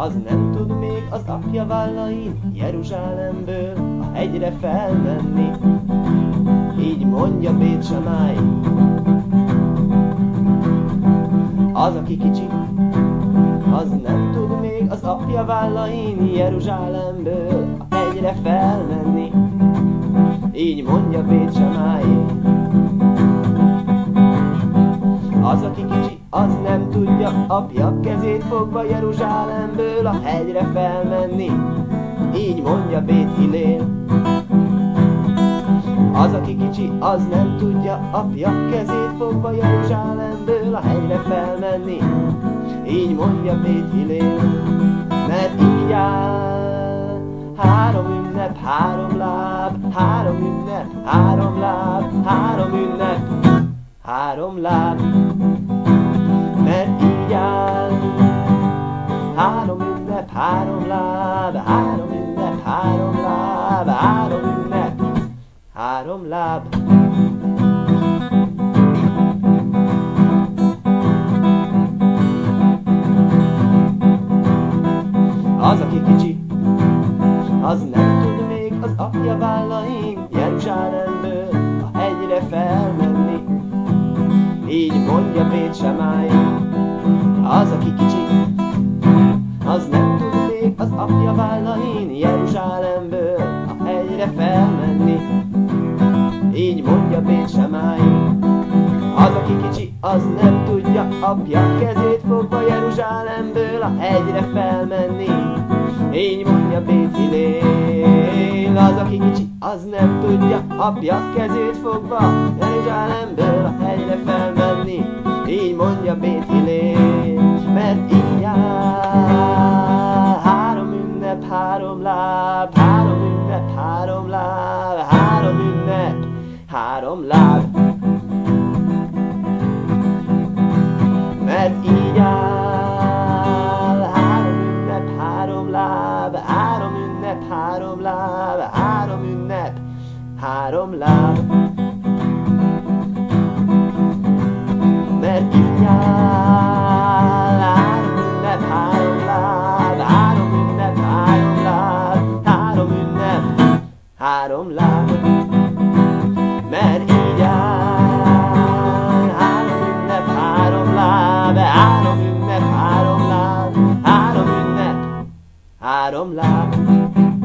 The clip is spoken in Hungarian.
az nem tud még az apja vállain Jeruzsálemből a hegyre felmenni. Így mondja Bét Samály. Az, aki kicsi, az nem tud még az apja vállain Jeruzsálemből a hegyre felmenni. Így mondja Bét Samály. Az, aki kicsi, az nem tudja apja kezét fogva Jeruzsálemből a hegyre felmenni. Így mondja Bét Hilél. Az, aki kicsi, az nem tudja apja kezét fogva Jeruzsálemből a hegyre felmenni. Így mondja Bét Hilél. Mert így áll három ünnep, három láb, három ünnep, három láb, három ünnep, három láb. Mert így áll három ünnep, három láb, három ünnep, három láb, három ünnep, három láb. Az, aki kicsi, az nem tud még az apja vállain Jeruzsálemből a hegyre felmenni. Így mondja Bét Samály. Az, aki kicsi, az nem tud még az apja vállain Jeruzsálemből a hegyre felmenni. Így mondja Bét Samály. Az, aki kicsi, az nem tudja apja kezét fogva Jeruzsálemből a hegyre felmenni. Így mondja Bét Hilél. Az, aki kicsi, az nem tudja apja kezét fogva Jeruzsálemből a hegyre felmenni. Így mondja Bét Hilél. Mert így áll három ünnep, három láb, három ünnep, három láb, három ünnep, három láb. Mert így áll három ünnep, három láb, három ünnep, három láb, három ünnep, három láb. Mert így áll három ünnep, három láb, három ünnep, három láb, három ünnep, három láb. Mert így áll három ünnep, három láb, három ünnep, három láb, három ünnep, három láb.